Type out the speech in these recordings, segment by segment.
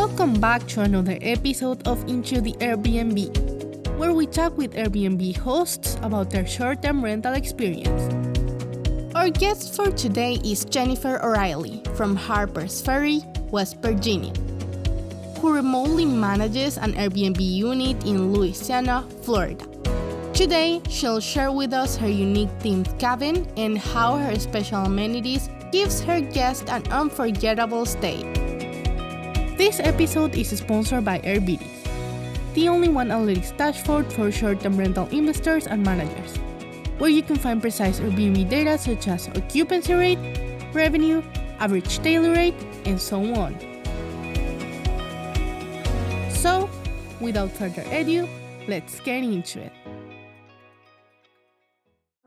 Welcome back to another episode of Into the Airbnb, where we talk with Airbnb hosts about their short-term rental experience. Our guest for today is Jennifer O'Reilly from Harper's Ferry, West Virginia, who remotely manages an Airbnb unit in Louisiana, Florida. Today, she'll share with us her unique themed cabin and how her special amenities gives her guests an unforgettable stay. This episode is sponsored by Airbnb, the only one outlet in Dashford for short-term rental investors and managers, where you can find precise Airbnb data such as occupancy rate, revenue, average daily rate, and so on. So, without further ado, let's get into it.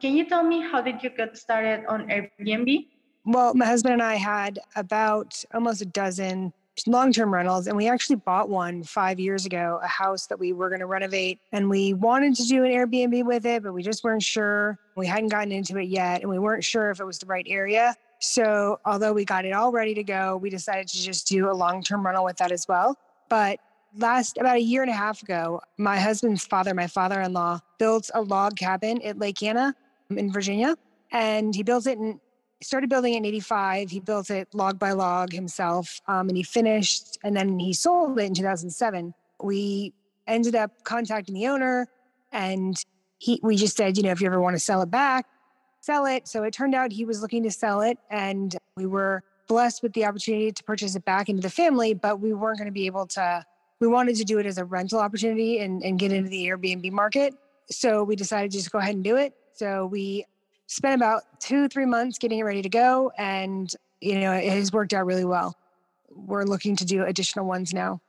Can you tell me how did you get started on Airbnb? Well, my husband and I had about almost a dozen long-term rentals, and we actually bought one 5 years ago, a house that we were going to renovate, and we wanted to do an Airbnb with it, but we just weren't sure. We hadn't gotten into it yet, and we weren't sure if it was the right area. So although we got it all ready to go, we decided to just do a long-term rental with that as well. But about a year and a half ago, my husband's father, my father-in-law, built a log cabin at Lake Anna in Virginia, and he built it in started building it in 1985. He built it log by log himself, and he finished, and then he sold it in 2007. We ended up contacting the owner, and we just said, if you ever want to sell it back, sell it. So it turned out he was looking to sell it, and we were blessed with the opportunity to purchase it back into the family, but we weren't going to be able to, we wanted to do it as a rental opportunity and get into the Airbnb market. So we decided to just go ahead and do it. So we spent about 2-3 months getting it ready to go, and it has worked out really well. We're looking to do additional ones now.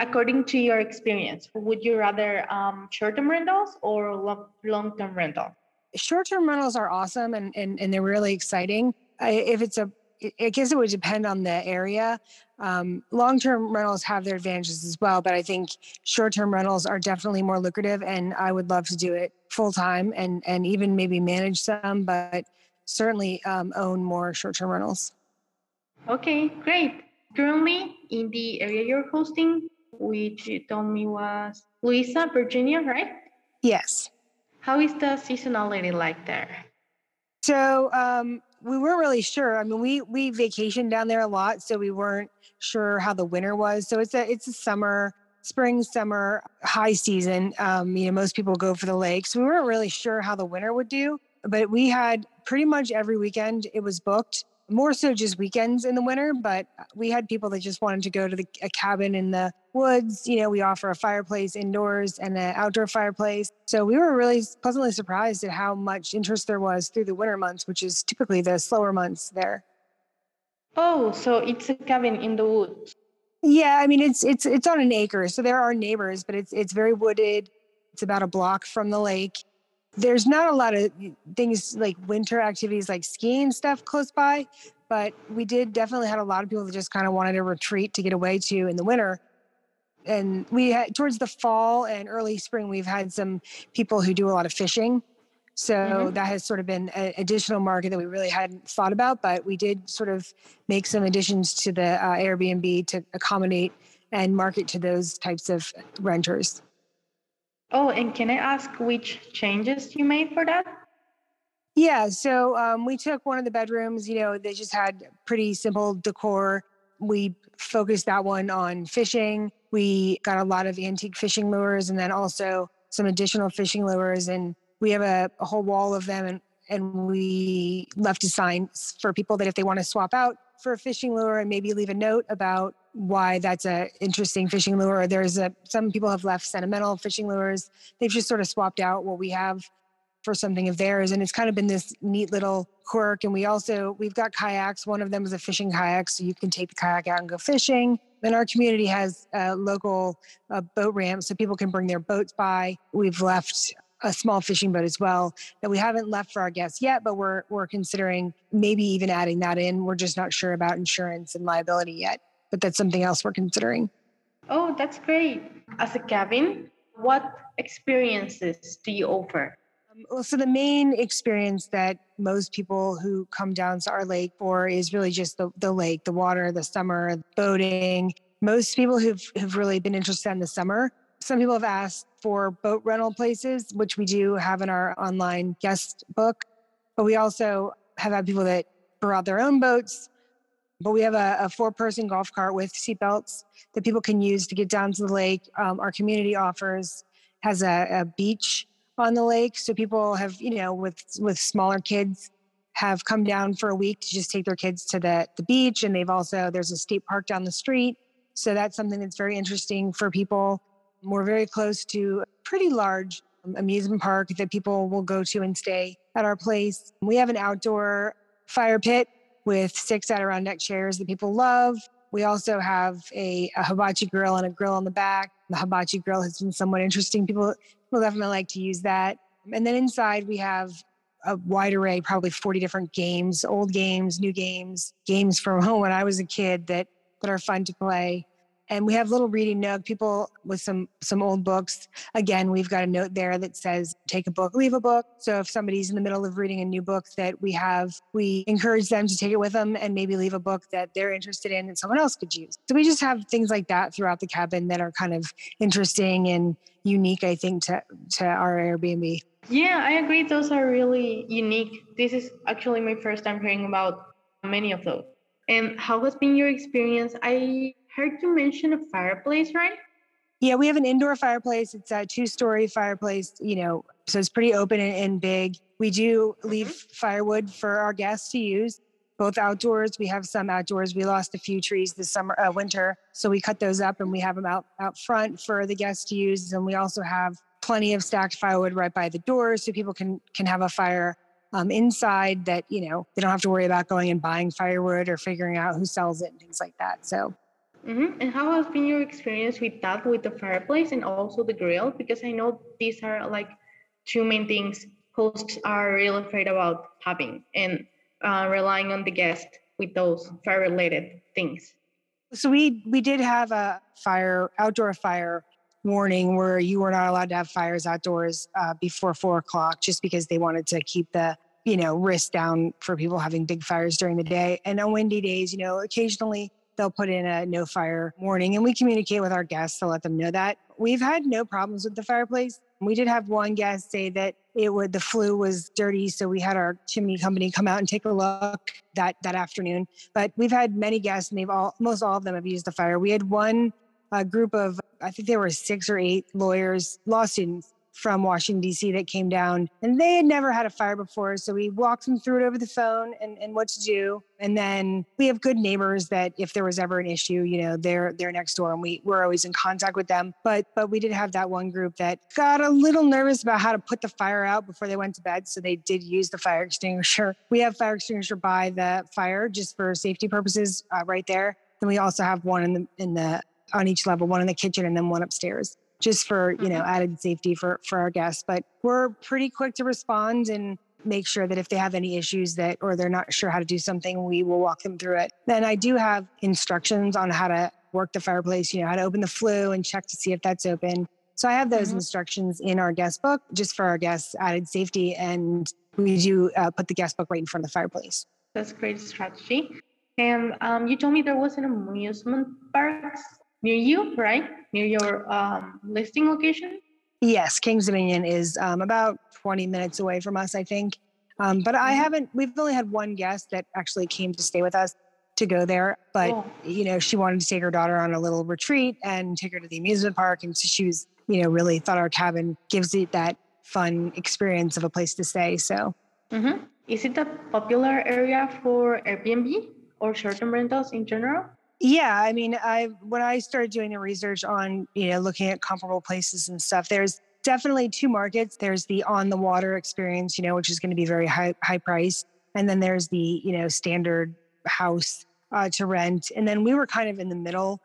According to your experience, would you rather short-term rentals or long-term rental? Short-term rentals are awesome and they're really exciting. I guess it would depend on the area. Long-term rentals have their advantages as well, but I think short-term rentals are definitely more lucrative, and I would love to do it full-time and even maybe manage some, but certainly own more short-term rentals. Okay, great. Currently, in the area you're hosting, which you told me was Louisiana, Virginia, right? Yes. How is the seasonality like there? So, we weren't really sure. I mean, we vacationed down there a lot, so we weren't sure how the winter was. So it's a spring, summer, high season. Most people go for the lake. So we weren't really sure how the winter would do, but we had pretty much every weekend it was booked, more so just weekends in the winter, but we had people that just wanted to go to a cabin in the woods. We offer a fireplace indoors and an outdoor fireplace. So we were really pleasantly surprised at how much interest there was through the winter months, which is typically the slower months there. Oh, so it's a cabin in the woods. Yeah, I mean, it's on an acre, so there are neighbors, but it's very wooded. It's about a block from the lake. There's not a lot of things like winter activities like skiing and stuff close by, but we definitely had a lot of people that just kind of wanted a retreat to get away to in the winter. And we had towards the fall and early spring, we've had some people who do a lot of fishing. So that has sort of been an additional market that we really hadn't thought about, but we did sort of make some additions to the Airbnb to accommodate and market to those types of renters. Oh, and can I ask which changes you made for that? Yeah, so we took one of the bedrooms, they just had pretty simple decor. We focused that one on fishing. We got a lot of antique fishing lures and then also some additional fishing lures. And we have a whole wall of them. And we left a sign for people that if they want to swap out for a fishing lure and maybe leave a note about why that's an interesting fishing lure. Some people have left sentimental fishing lures. They've just sort of swapped out what we have for something of theirs. And it's kind of been this neat little quirk. And we've got kayaks. One of them is a fishing kayak. So you can take the kayak out and go fishing. And our community has a local boat ramp so people can bring their boats by. We've left a small fishing boat as well that we haven't left for our guests yet, but we're considering maybe even adding that in. We're just not sure about insurance and liability yet, but that's something else we're considering. Oh, that's great. As a cabin, what experiences do you offer? So the main experience that most people who come down to our lake for is really just the lake, the water, the summer, boating, most people who've really been interested in the summer. Some people have asked for boat rental places, which we do have in our online guest book. But we also have had people that brought their own boats. But we have a four-person golf cart with seatbelts that people can use to get down to the lake. Our community has a beach on the lake. So people have, with smaller kids, have come down for a week to just take their kids to the beach. And there's a state park down the street. So that's something that's very interesting for people. We're very close to a pretty large amusement park that people will go to and stay at our place. We have an outdoor fire pit with 6 Adirondack chairs that people love. We also have a hibachi grill and a grill on the back. The hibachi grill has been somewhat interesting. People definitely like to use that. And then inside we have a wide array, probably 40 different games, old games, new games, games from when I was a kid that are fun to play. And we have little reading nook, people with some old books. Again, we've got a note there that says, take a book, leave a book. So if somebody's in the middle of reading a new book that we have, we encourage them to take it with them and maybe leave a book that they're interested in and someone else could use. So we just have things like that throughout the cabin that are kind of interesting and unique, I think, to our Airbnb. Yeah, I agree. Those are really unique. This is actually my first time hearing about many of those. And how has been your experience? I heard you mention a fireplace, right? Yeah, we have an indoor fireplace. It's a 2-story fireplace, so it's pretty open and big. We do leave firewood for our guests to use, both outdoors. We have some outdoors. We lost a few trees this winter, so we cut those up and we have them out front for the guests to use. And we also have plenty of stacked firewood right by the door so people can have a fire inside that, they don't have to worry about going and buying firewood or figuring out who sells it and things like that, so. Mm-hmm. And how has been your experience with that, with the fireplace and also the grill? Because I know these are like two main things hosts are real afraid about having and relying on the guest with those fire-related things. So we did have a outdoor fire warning where you were not allowed to have fires outdoors before 4:00, just because they wanted to keep the risk down for people having big fires during the day. And on windy days, occasionally they'll put in a no fire warning, and we communicate with our guests to let them know that. We've had no problems with the fireplace. We did have one guest say that the flue was dirty, so we had our chimney company come out and take a look that afternoon. But we've had many guests, and most all of them have used the fire. We had one group of, I think they were 6 or 8 lawyers, law students from Washington, D.C. that came down, and they had never had a fire before. So we walked them through it over the phone and what to do. And then we have good neighbors that if there was ever an issue, they're next door and we're always in contact with them. But we did have that one group that got a little nervous about how to put the fire out before they went to bed. So they did use the fire extinguisher. We have fire extinguisher by the fire just for safety purposes right there. Then we also have one on each level, one in the kitchen and then one upstairs, just for, added safety for our guests. But we're pretty quick to respond and make sure that if they have any issues or they're not sure how to do something, we will walk them through it. Then I do have instructions on how to work the fireplace, how to open the flue and check to see if that's open. So I have those instructions in our guest book just for our guests' added safety. And we do put the guest book right in front of the fireplace. That's a great strategy. And you told me there was an amusement park near you, right? Near your listing location? Yes, Kings Dominion is about 20 minutes away from us, I think. But we've only had one guest that actually came to stay with us to go there. But, she wanted to take her daughter on a little retreat and take her to the amusement park. And so she was, really thought our cabin gives it that fun experience of a place to stay, so. Mm-hmm. Is it a popular area for Airbnb or short-term rentals in general? Yeah, I mean, when I started doing the research on, looking at comparable places and stuff, there's definitely two markets. There's the on the water experience, which is going to be very high price, and then there's the, standard house to rent. And then we were kind of in the middle.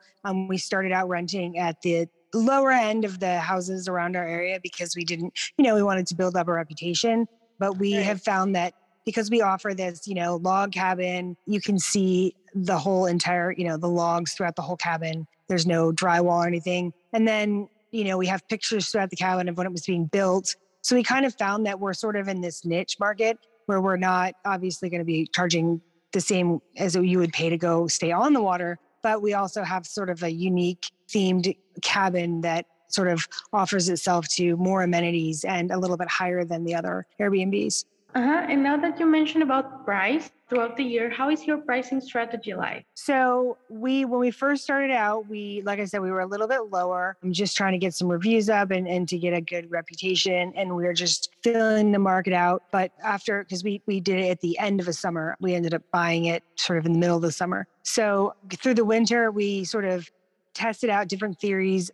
We started out renting at the lower end of the houses around our area because we didn't, we wanted to build up a reputation, but we have found that because we offer this, log cabin, you can see the whole entire, the logs throughout the whole cabin. There's no drywall or anything. And then, we have pictures throughout the cabin of when it was being built. So we kind of found that we're sort of in this niche market where we're not obviously going to be charging the same as you would pay to go stay on the water. but we also have sort of a unique themed cabin that sort of offers itself to more amenities and a little bit higher than the other Airbnbs. And now that you mentioned about price throughout the year, how is your pricing strategy like? So when we first started out, like I said, we were a little bit lower. I'm just trying to get some reviews up and to get a good reputation. And we were just filling the market out. But because we did it at the end of a summer, we ended up buying it sort of in the middle of the summer. So through the winter, we sort of tested out different theories,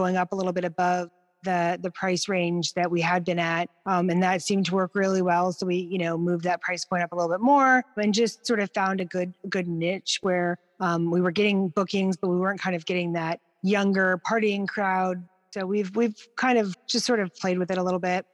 going up a little bit above the price range that we had been at. And that seemed to work really well. So we, moved that price point up a little bit more and just sort of found a good niche where we were getting bookings, but we weren't kind of getting that younger partying crowd. So we've kind of just sort of played with it a little bit.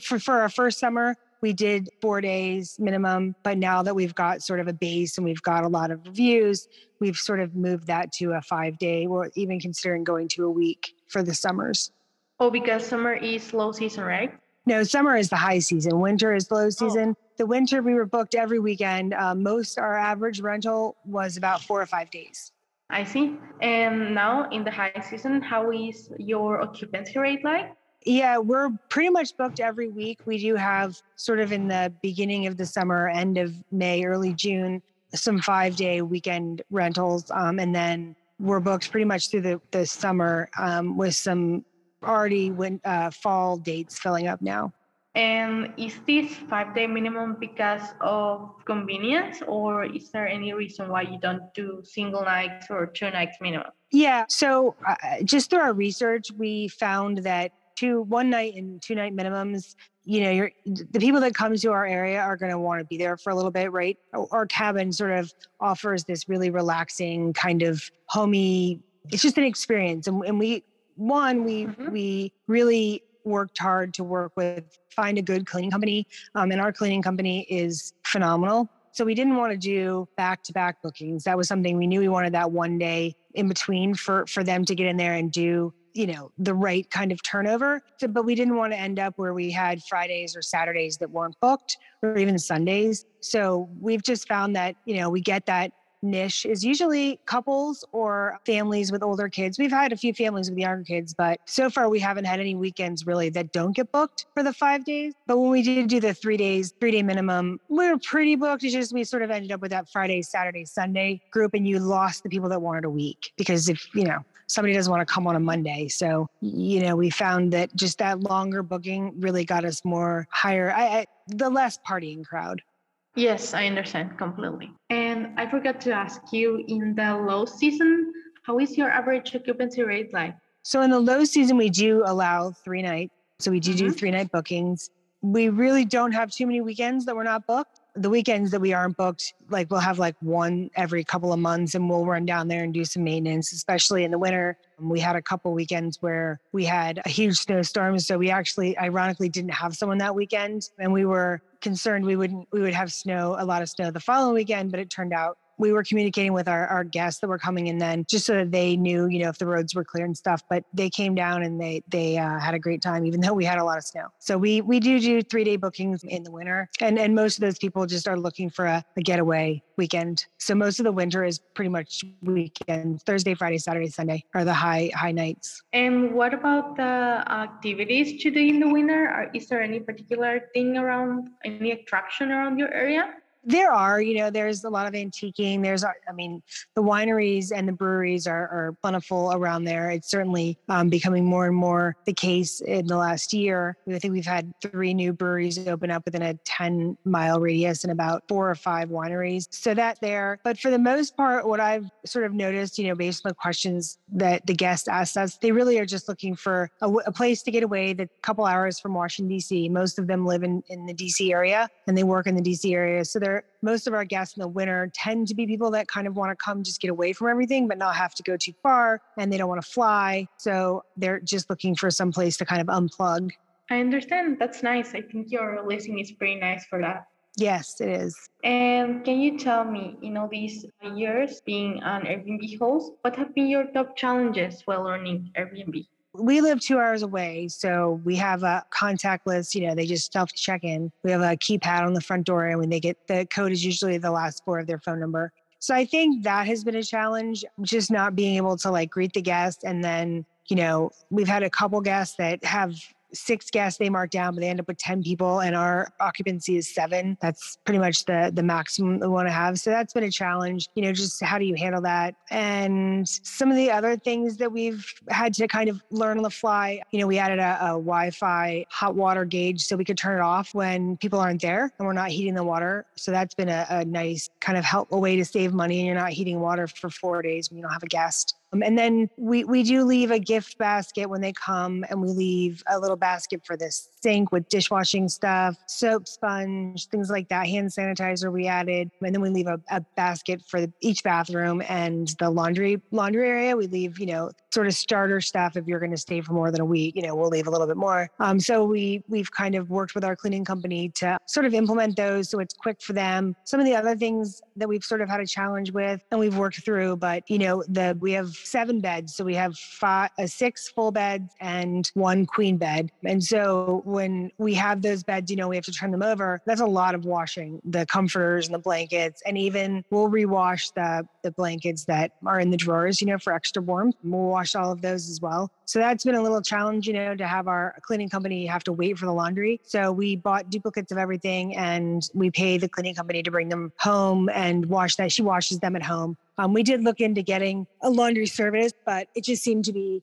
For our first summer, we did 4 days minimum, but now that we've got sort of a base and we've got a lot of reviews, we've sort of moved that to a 5-day. We're even considering going to a week for the summers. Oh, because summer is low season, right? No, summer is the high season. Winter is low season. Oh. The winter we were booked every weekend. Most our average rental was about 4 or 5 days. I see. And now in the high season, how is your occupancy rate like? Yeah, we're pretty much booked every week. We do have sort of in the beginning of the summer, end of May, early June, some 5-day weekend rentals. And then we're booked pretty much through the summer with some already fall dates filling up now. And is this 5-day minimum because of convenience, or is there any reason why you don't do single nights or 2 nights minimum? Yeah, so just through our research, we found that 1 night and 2 night minimums, the people that come to our area are going to want to be there for a little bit, right? Our cabin sort of offers this really relaxing kind of homey, it's just an experience. And we really worked hard to find a good cleaning company. And our cleaning company is phenomenal. So we didn't want to do back-to-back bookings. That was something we knew we wanted, that 1 day in between for them to get in there and do, the right kind of turnover. So, but we didn't want to end up where we had Fridays or Saturdays that weren't booked, or even Sundays. So we've just found that, we get that niche is usually couples or families with older kids. We've had a few families with younger kids, but so far we haven't had any weekends really that don't get booked for the 5 days. But when we did do the 3 days, 3-day minimum, we were pretty booked. It's just we sort of ended up with that Friday, Saturday, Sunday group, and you lost the people that wanted a week, because if, somebody doesn't want to come on a Monday. So, we found that just that longer booking really got us more higher, the less partying crowd. Yes, I understand completely. And I forgot to ask you, in the low season, how is your average occupancy rate like? So in the low season, we do allow 3 nights. So we do do 3-night bookings. We really don't have too many weekends that we're not booked. The weekends that we aren't booked, we'll have one every couple of months, and we'll run down there and do some maintenance, especially in the winter. We had a couple weekends where we had a huge snowstorm. So we actually ironically didn't have someone that weekend. And we were concerned we would have a lot of snow the following weekend, but it turned out we were communicating with our guests that were coming in then, just so that they knew, if the roads were clear and stuff. But they came down and they had a great time, even though we had a lot of snow. So we do 3-day bookings in the winter. And most of those people just are looking for a getaway weekend. So most of the winter is pretty much weekend. Thursday, Friday, Saturday, Sunday are the high nights. And what about the activities to do in the winter? Is there any particular thing around, any attraction around your area? There are, there's a lot of antiquing. The wineries and the breweries are plentiful around there. It's certainly becoming more and more the case in the last year. I think we've had 3 new breweries open up within a 10-mile radius and about 4 or 5 wineries. So that there, but for the most part, what I've sort of noticed, based on the questions that the guests asked us, they really are just looking for a place to get away that's a couple hours from Washington, D.C. Most of them live in the D.C. area, and they work in the D.C. area. So most of our guests in the winter tend to be people that kind of want to come just get away from everything, but not have to go too far, and they don't want to fly. So they're just looking for some place to kind of unplug. I understand. That's nice. I think your listing is pretty nice for that. Yes, it is. And can you tell me, these years being an Airbnb host, what have been your top challenges while learning Airbnb? We live 2 hours away, so we have a contactless, they just self-check in. We have a keypad on the front door, and when they get the code is usually the last 4 of their phone number. So I think that has been a challenge, just not being able to like greet the guests. And then, you know, we've had a couple guests that have 6 guests they mark down, but they end up with 10 people and our occupancy is 7. That's pretty much the maximum we want to have. So that's been a challenge, you know, just how do you handle that? And some of the other things that we've had to kind of learn on the fly, you know, we added a Wi-Fi hot water gauge so we could turn it off when people aren't there and we're not heating the water. So that's been a nice kind of helpful way to save money, and you're not heating water for 4 days when you don't have a guest. And then we do leave a gift basket when they come, and we leave a little basket for the sink with dishwashing stuff, soap, sponge, things like that, hand sanitizer we added. And then we leave a basket for each bathroom and the laundry area. We leave, you know, sort of starter stuff. If you're going to stay for more than a week, you know, we'll leave a little bit more. So we've kind of worked with our cleaning company to sort of implement those so it's quick for them. Some of the other things that we've sort of had a challenge with and we've worked through, but, you know, we have 7 beds. So we have 6 full beds and 1 queen bed. And so when we have those beds, you know, we have to turn them over. That's a lot of washing, the comforters and the blankets, and even we'll rewash the blankets that are in the drawers, you know, for extra warmth. We'll wash all of those as well. So that's been a little challenge, you know, to have our cleaning company have to wait for the laundry. So we bought duplicates of everything and we pay the cleaning company to bring them home and wash that. She washes them at home. We did look into getting a laundry service, but it just seemed to be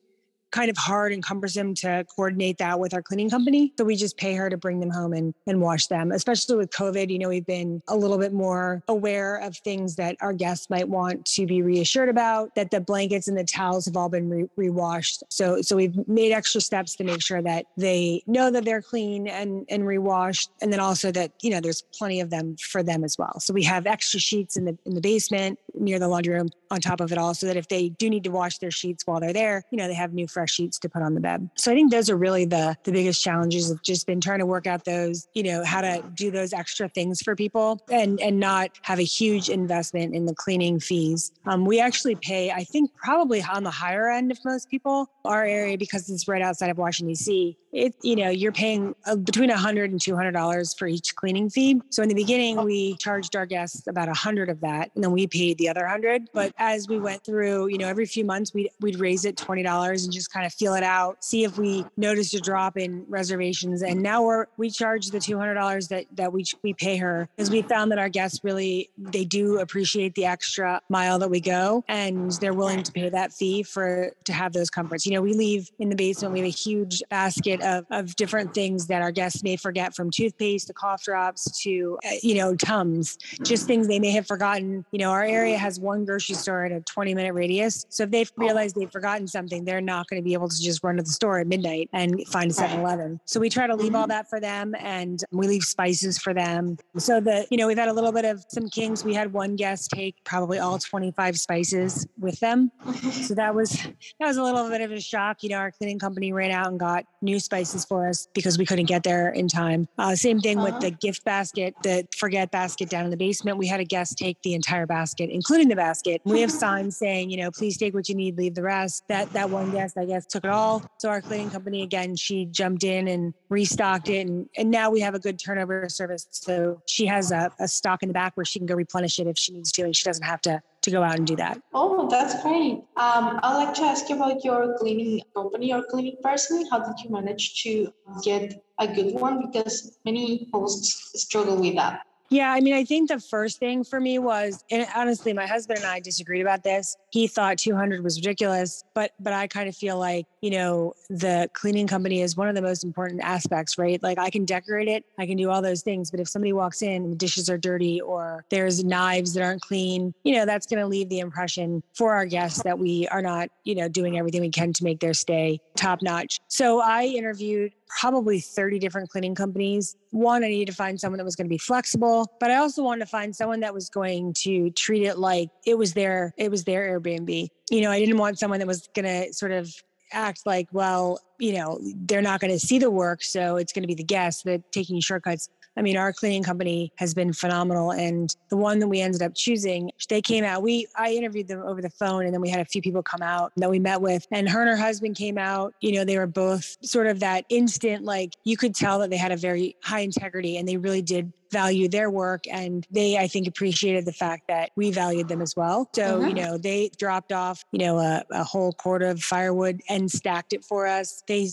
kind of hard and cumbersome to coordinate that with our cleaning company. So we just pay her to bring them home and wash them. Especially with COVID, you know, we've been a little bit more aware of things that our guests might want to be reassured about, that the blankets and the towels have all been rewashed. So we've made extra steps to make sure that they know that they're clean and rewashed. And then also that, you know, there's plenty of them for them as well. So we have extra sheets in the basement near the laundry room on top of it all, so that if they do need to wash their sheets while they're there, you know, they have new fresh sheets to put on the bed. So I think those are really the biggest challenges. Have just been trying to work out those, you know, how to do those extra things for people and not have a huge investment in the cleaning fees. We actually pay, I think, probably on the higher end of most people. Our area, because it's right outside of Washington, D.C., it, you know, you're paying between $100 and $200 for each cleaning fee. So in the beginning, we charged our guests about $100 of that, and then we paid the other $100. But as we went through, you know, every few months, we'd raise it $20 and just kind of feel it out, see if we noticed a drop in reservations. And now we charge the $200 that we pay her, because we found that our guests really, they do appreciate the extra mile that we go, and they're willing to pay that fee to have those comforts. You know, we leave in the basement, we have a huge basket of different things that our guests may forget, from toothpaste to cough drops to, you know, Tums, just things they may have forgotten. You know, our area has one grocery store in a 20-minute radius. So if they've realized they've forgotten something, they're not going to be able to just run to the store at midnight and find a 7-Eleven. So we try to leave all that for them, and we leave spices for them. So you know, we've had a little bit of some Kings. We had one guest take probably all 25 spices with them. So that was a little bit of a shock. You know, our cleaning company ran out and got new spices for us because we couldn't get there in time. Same thing with the gift basket, the forget basket down in the basement. We had a guest take the entire basket, including the basket. We have signs saying, you know, please take what you need, leave the rest. That one guest, I guess, took it all. So our cleaning company, again, she jumped in and restocked it. And now we have a good turnover service. So she has a stock in the back where she can go replenish it if she needs to, and she doesn't have to go out and do that. Oh, that's great. I'd like to ask you about your cleaning company or cleaning person. How did you manage to get a good one? Because many hosts struggle with that. Yeah, I mean, I think the first thing for me was, and honestly, my husband and I disagreed about this. He thought $200 was ridiculous, but I kind of feel like, you know, the cleaning company is one of the most important aspects, right? Like, I can decorate it, I can do all those things, but if somebody walks in and the dishes are dirty or there's knives that aren't clean, you know, that's going to leave the impression for our guests that we are not, you know, doing everything we can to make their stay top notch. So I interviewed probably 30 different cleaning companies. One, I needed to find someone that was going to be flexible, but I also wanted to find someone that was going to treat it like it was their Airbnb. You know, I didn't want someone that was going to sort of act like, well, you know, they're not going to see the work. So it's going to be the guests that taking shortcuts. I mean, our cleaning company has been phenomenal. And the one that we ended up choosing, they came out. I interviewed them over the phone, and then we had a few people come out that we met with. And her and her husband came out. You know, they were both sort of that instant, like, you could tell that they had a very high integrity, and they really did value their work. And they, I think, appreciated the fact that we valued them as well. So, you know, they dropped off, you know, a whole cord of firewood and stacked it for us. They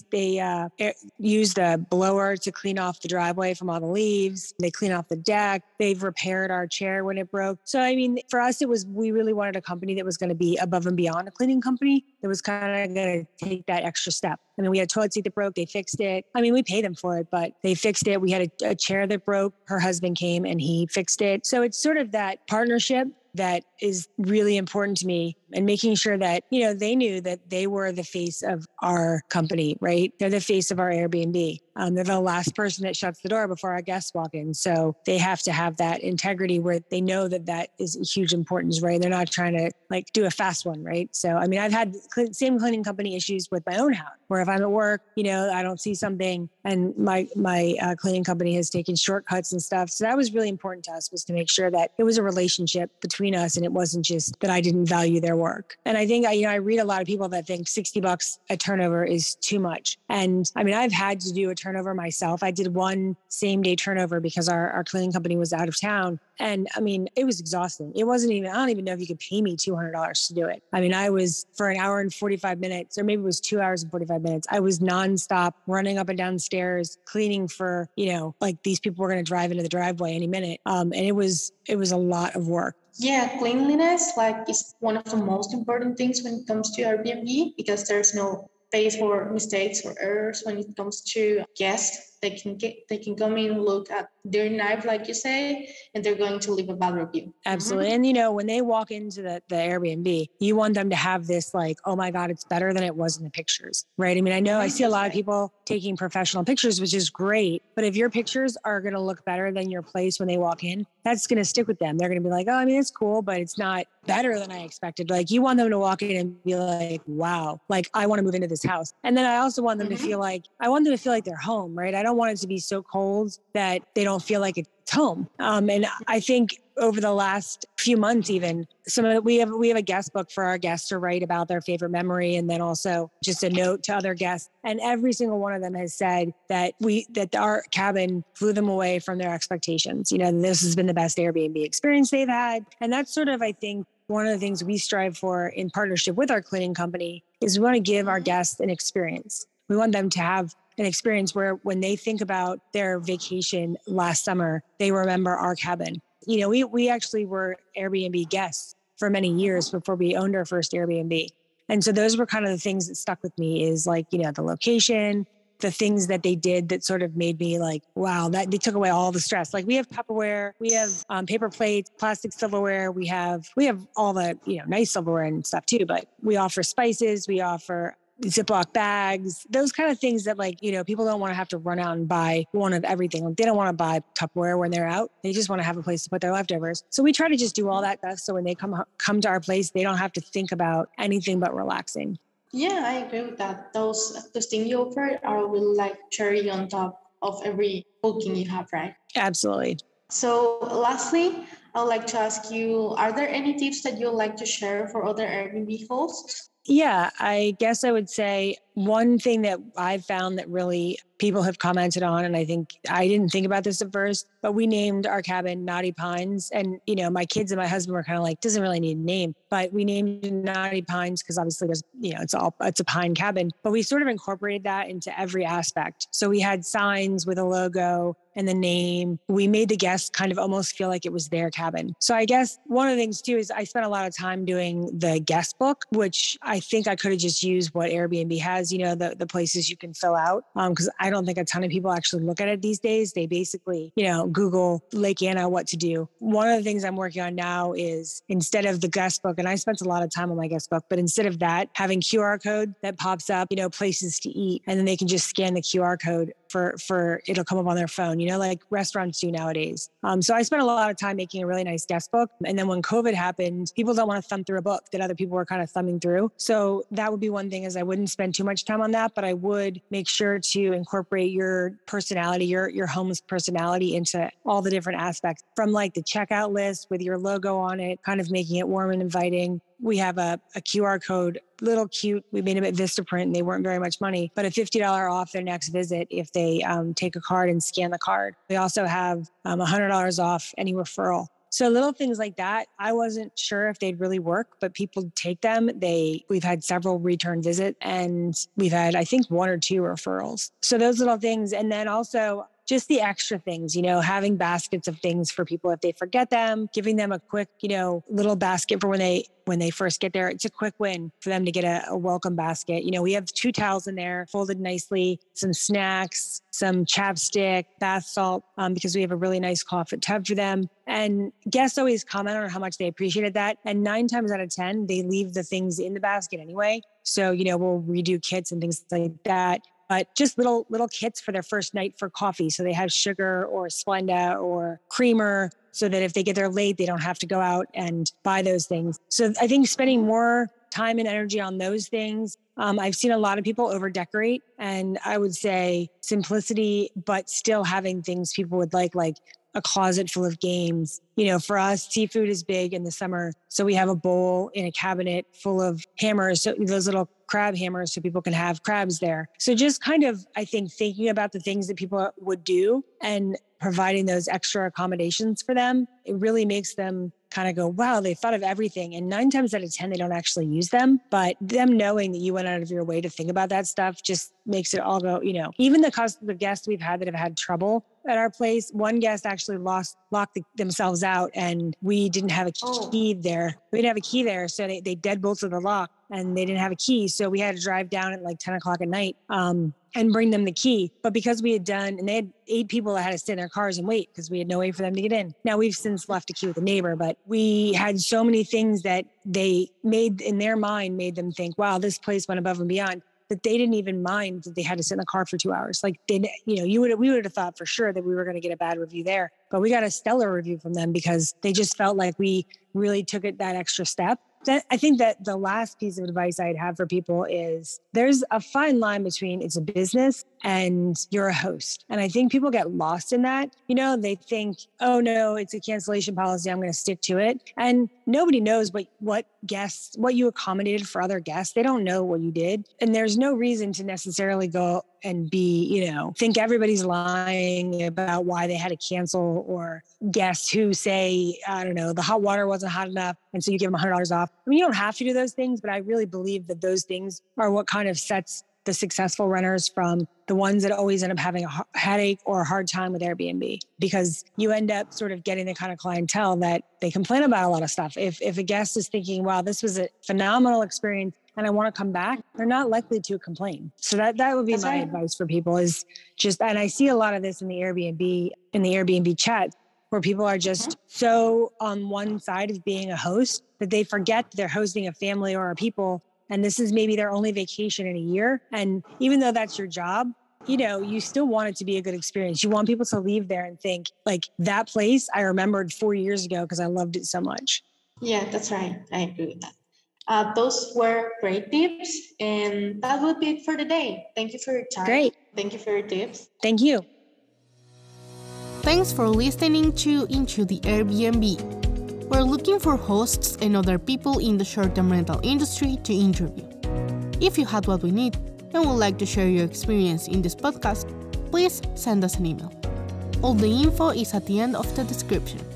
used a blower to clean off the driveway from all the leaves. They clean off the deck. They've repaired our chair when it broke. So, I mean, for us, it was, we really wanted a company that was going to be above and beyond a cleaning company, that was kind of going to take that extra step. I mean, we had a toilet seat that broke. They fixed it. I mean, we paid them for it, but they fixed it. We had a chair that broke. Her husband came and he fixed it. So it's sort of that partnership that is really important to me, and making sure that, you know, they knew that they were the face of our company, right? They're the face of our Airbnb. They're the last person that shuts the door before our guests walk in. So they have to have that integrity where they know that that is a huge importance, right? They're not trying to like do a fast one, right? So, I mean, I've had same cleaning company issues with my own house, where if I'm at work, you know, I don't see something, and my cleaning company has taken shortcuts and stuff. So that was really important to us, was to make sure that it was a relationship between us, and it wasn't just that I didn't value their work. And I think, you know, I read a lot of people that think $60 a turnover is too much. And I mean, I've had to do a turnover myself. I did one same day turnover because our cleaning company was out of town. And I mean, it was exhausting. It wasn't even, I don't even know if you could pay me $200 to do it. I mean, I was for an hour and 45 minutes, or maybe it was 2 hours and 45 minutes. I was nonstop running up and down stairs, cleaning for, you know, like these people were going to drive into the driveway any minute. And it was a lot of work. Yeah, cleanliness, like, is one of the most important things when it comes to Airbnb, because there's no space for mistakes or errors when it comes to guests. They can come in, look at their knife, like you say, and they're going to leave a bad review. Absolutely. Mm-hmm. And, you know, when they walk into the Airbnb, you want them to have this like, oh my God, it's better than it was in the pictures, right? I mean, I know I see a lot of people taking professional pictures, which is great, but if your pictures are going to look better than your place when they walk in, that's going to stick with them. They're going to be like, oh, I mean, it's cool, but it's not better than I expected. Like, you want them to walk in and be like, wow, like, I want to move into this house. And then I also want them to feel like, I want them to feel like they're home, right? I don't want it to be so cold that they don't feel like it's home. And I think over the last few months, even some of it, we have a guest book for our guests to write about their favorite memory, and then also just a note to other guests. And every single one of them has said that our cabin flew them away from their expectations. You know, this has been the best Airbnb experience they've had. And that's sort of, I think, one of the things we strive for in partnership with our cleaning company is we want to give our guests an experience. We want them to have an experience where when they think about their vacation last summer, they remember our cabin. You know, we actually were Airbnb guests for many years before we owned our first Airbnb. And so those were kind of the things that stuck with me, is like, you know, the location, the things that they did that sort of made me like, wow, that they took away all the stress. Like, we have Tupperware, we have paper plates, plastic silverware. We have all the, you know, nice silverware and stuff too, but we offer spices, we offer Ziploc bags, those kind of things that, like, you know, people don't want to have to run out and buy one of everything. Like, they don't want to buy Tupperware when they're out. They just want to have a place to put their leftovers. So we try to just do all that stuff, so when they come to our place, they don't have to think about anything but relaxing. Yeah, I agree with that. Those things you offer are really like cherry on top of every booking you have, right? Absolutely. So lastly, I would like to ask you, are there any tips that you'd like to share for other Airbnb hosts? Yeah, I guess I would say one thing that I've found that really people have commented on, and I think I didn't think about this at first, but we named our cabin Naughty Pines. And, you know, my kids and my husband were kind of like, doesn't really need a name, but we named it Naughty Pines because obviously there's, you know, it's a pine cabin, but we sort of incorporated that into every aspect. So we had signs with a logo and the name. We made the guests kind of almost feel like it was their cabin. So I guess one of the things too is I spent a lot of time doing the guest book, which I think I could have just used what Airbnb has, you know, the places you can fill out. Because I don't think a ton of people actually look at it these days. They basically, you know, Google Lake Anna, what to do. One of the things I'm working on now is, instead of the guest book, and I spent a lot of time on my guest book, but instead of that, having QR code that pops up, you know, places to eat, and then they can just scan the QR code for it'll come up on their phone, you know, like restaurants do nowadays. So I spent a lot of time making a really nice guest book. And then when COVID happened, people don't want to thumb through a book that other people were kind of thumbing through. So that would be one thing, is I wouldn't spend too much time on that, but I would make sure to incorporate your personality, your home's personality into all the different aspects, from like the checkout list with your logo on it, kind of making it warm and inviting. We have a QR code, little cute. We made them at Vistaprint and they weren't very much money, but a $50 off their next visit if they take a card and scan the card. We also have $100 off any referral. So little things like that, I wasn't sure if they'd really work, but people take them. We've had several return visits and we've had, I think, 1 or 2 referrals. So those little things. And then also just the extra things, you know, having baskets of things for people if they forget them, giving them a quick, you know, little basket for when they first get there. It's a quick win for them to get a welcome basket. You know, we have 2 towels in there folded nicely, some snacks, some chapstick, bath salt, because we have a really nice Coffout tub for them. And guests always comment on how much they appreciated that. And 9 times out of 10, they leave the things in the basket anyway. So, you know, we'll redo kits and things like that. But just little kits for their first night for coffee. So they have sugar or Splenda or creamer, so that if they get there late, they don't have to go out and buy those things. So I think spending more time and energy on those things. I've seen a lot of people over-decorate, and I would say simplicity, but still having things people would like a closet full of games. You know, for us, seafood is big in the summer. So we have a bowl in a cabinet full of hammers, so those little crab hammers, so people can have crabs there. So just kind of, I think, thinking about the things that people would do and providing those extra accommodations for them, it really makes them kind of go, wow, they thought of everything. And 9 times out of 10, they don't actually use them. But them knowing that you went out of your way to think about that stuff just makes it all go, you know. Even the guests we've had that have had trouble at our place, one guest actually locked themselves out, and we didn't have a key there. We didn't have a key there. So they deadbolted the lock and they didn't have a key. So we had to drive down at like 10 o'clock at night and bring them the key. But because we had done, and they had 8 people that had to sit in their cars and wait because we had no way for them to get in. Now we've since left a key with a neighbor, but we had so many things that they made in their mind, made them think, wow, this place went above and beyond, that they didn't even mind that they had to sit in the car for 2 hours. Like, we would have thought for sure that we were going to get a bad review there, but we got a stellar review from them because they just felt like we really took it that extra step. I think that the last piece of advice I'd have for people is there's a fine line between it's a business and you're a host. And I think people get lost in that. You know, they think, oh no, it's a cancellation policy, I'm going to stick to it. And nobody knows what you accommodated for other guests. They don't know what you did. And there's no reason to necessarily go and be, you know, think everybody's lying about why they had to cancel, or guests who say, I don't know, the hot water wasn't hot enough, and so you give them $100 off. I mean, you don't have to do those things, but I really believe that those things are what kind of sets the successful runners from the ones that always end up having a headache or a hard time with Airbnb, because you end up sort of getting the kind of clientele that they complain about a lot of stuff. If a guest is thinking, wow, this was a phenomenal experience and I want to come back, they're not likely to complain. So that would be my advice for people, is just, and I see a lot of this in the Airbnb chat, where people are just so on one side of being a host that they forget they're hosting a family or a people. And this is maybe their only vacation in a year. And even though that's your job, you know, you still want it to be a good experience. You want people to leave there and think, like, that place I remembered 4 years ago because I loved it so much. Yeah, that's right. I agree with that. Those were great tips. And that would be it for today. Thank you for your time. Great. Thank you for your tips. Thank you. Thanks for listening to Into the Airbnb. We're looking for hosts and other people in the short-term rental industry to interview. If you had what we need and would like to share your experience in this podcast, please send us an email. All the info is at the end of the description.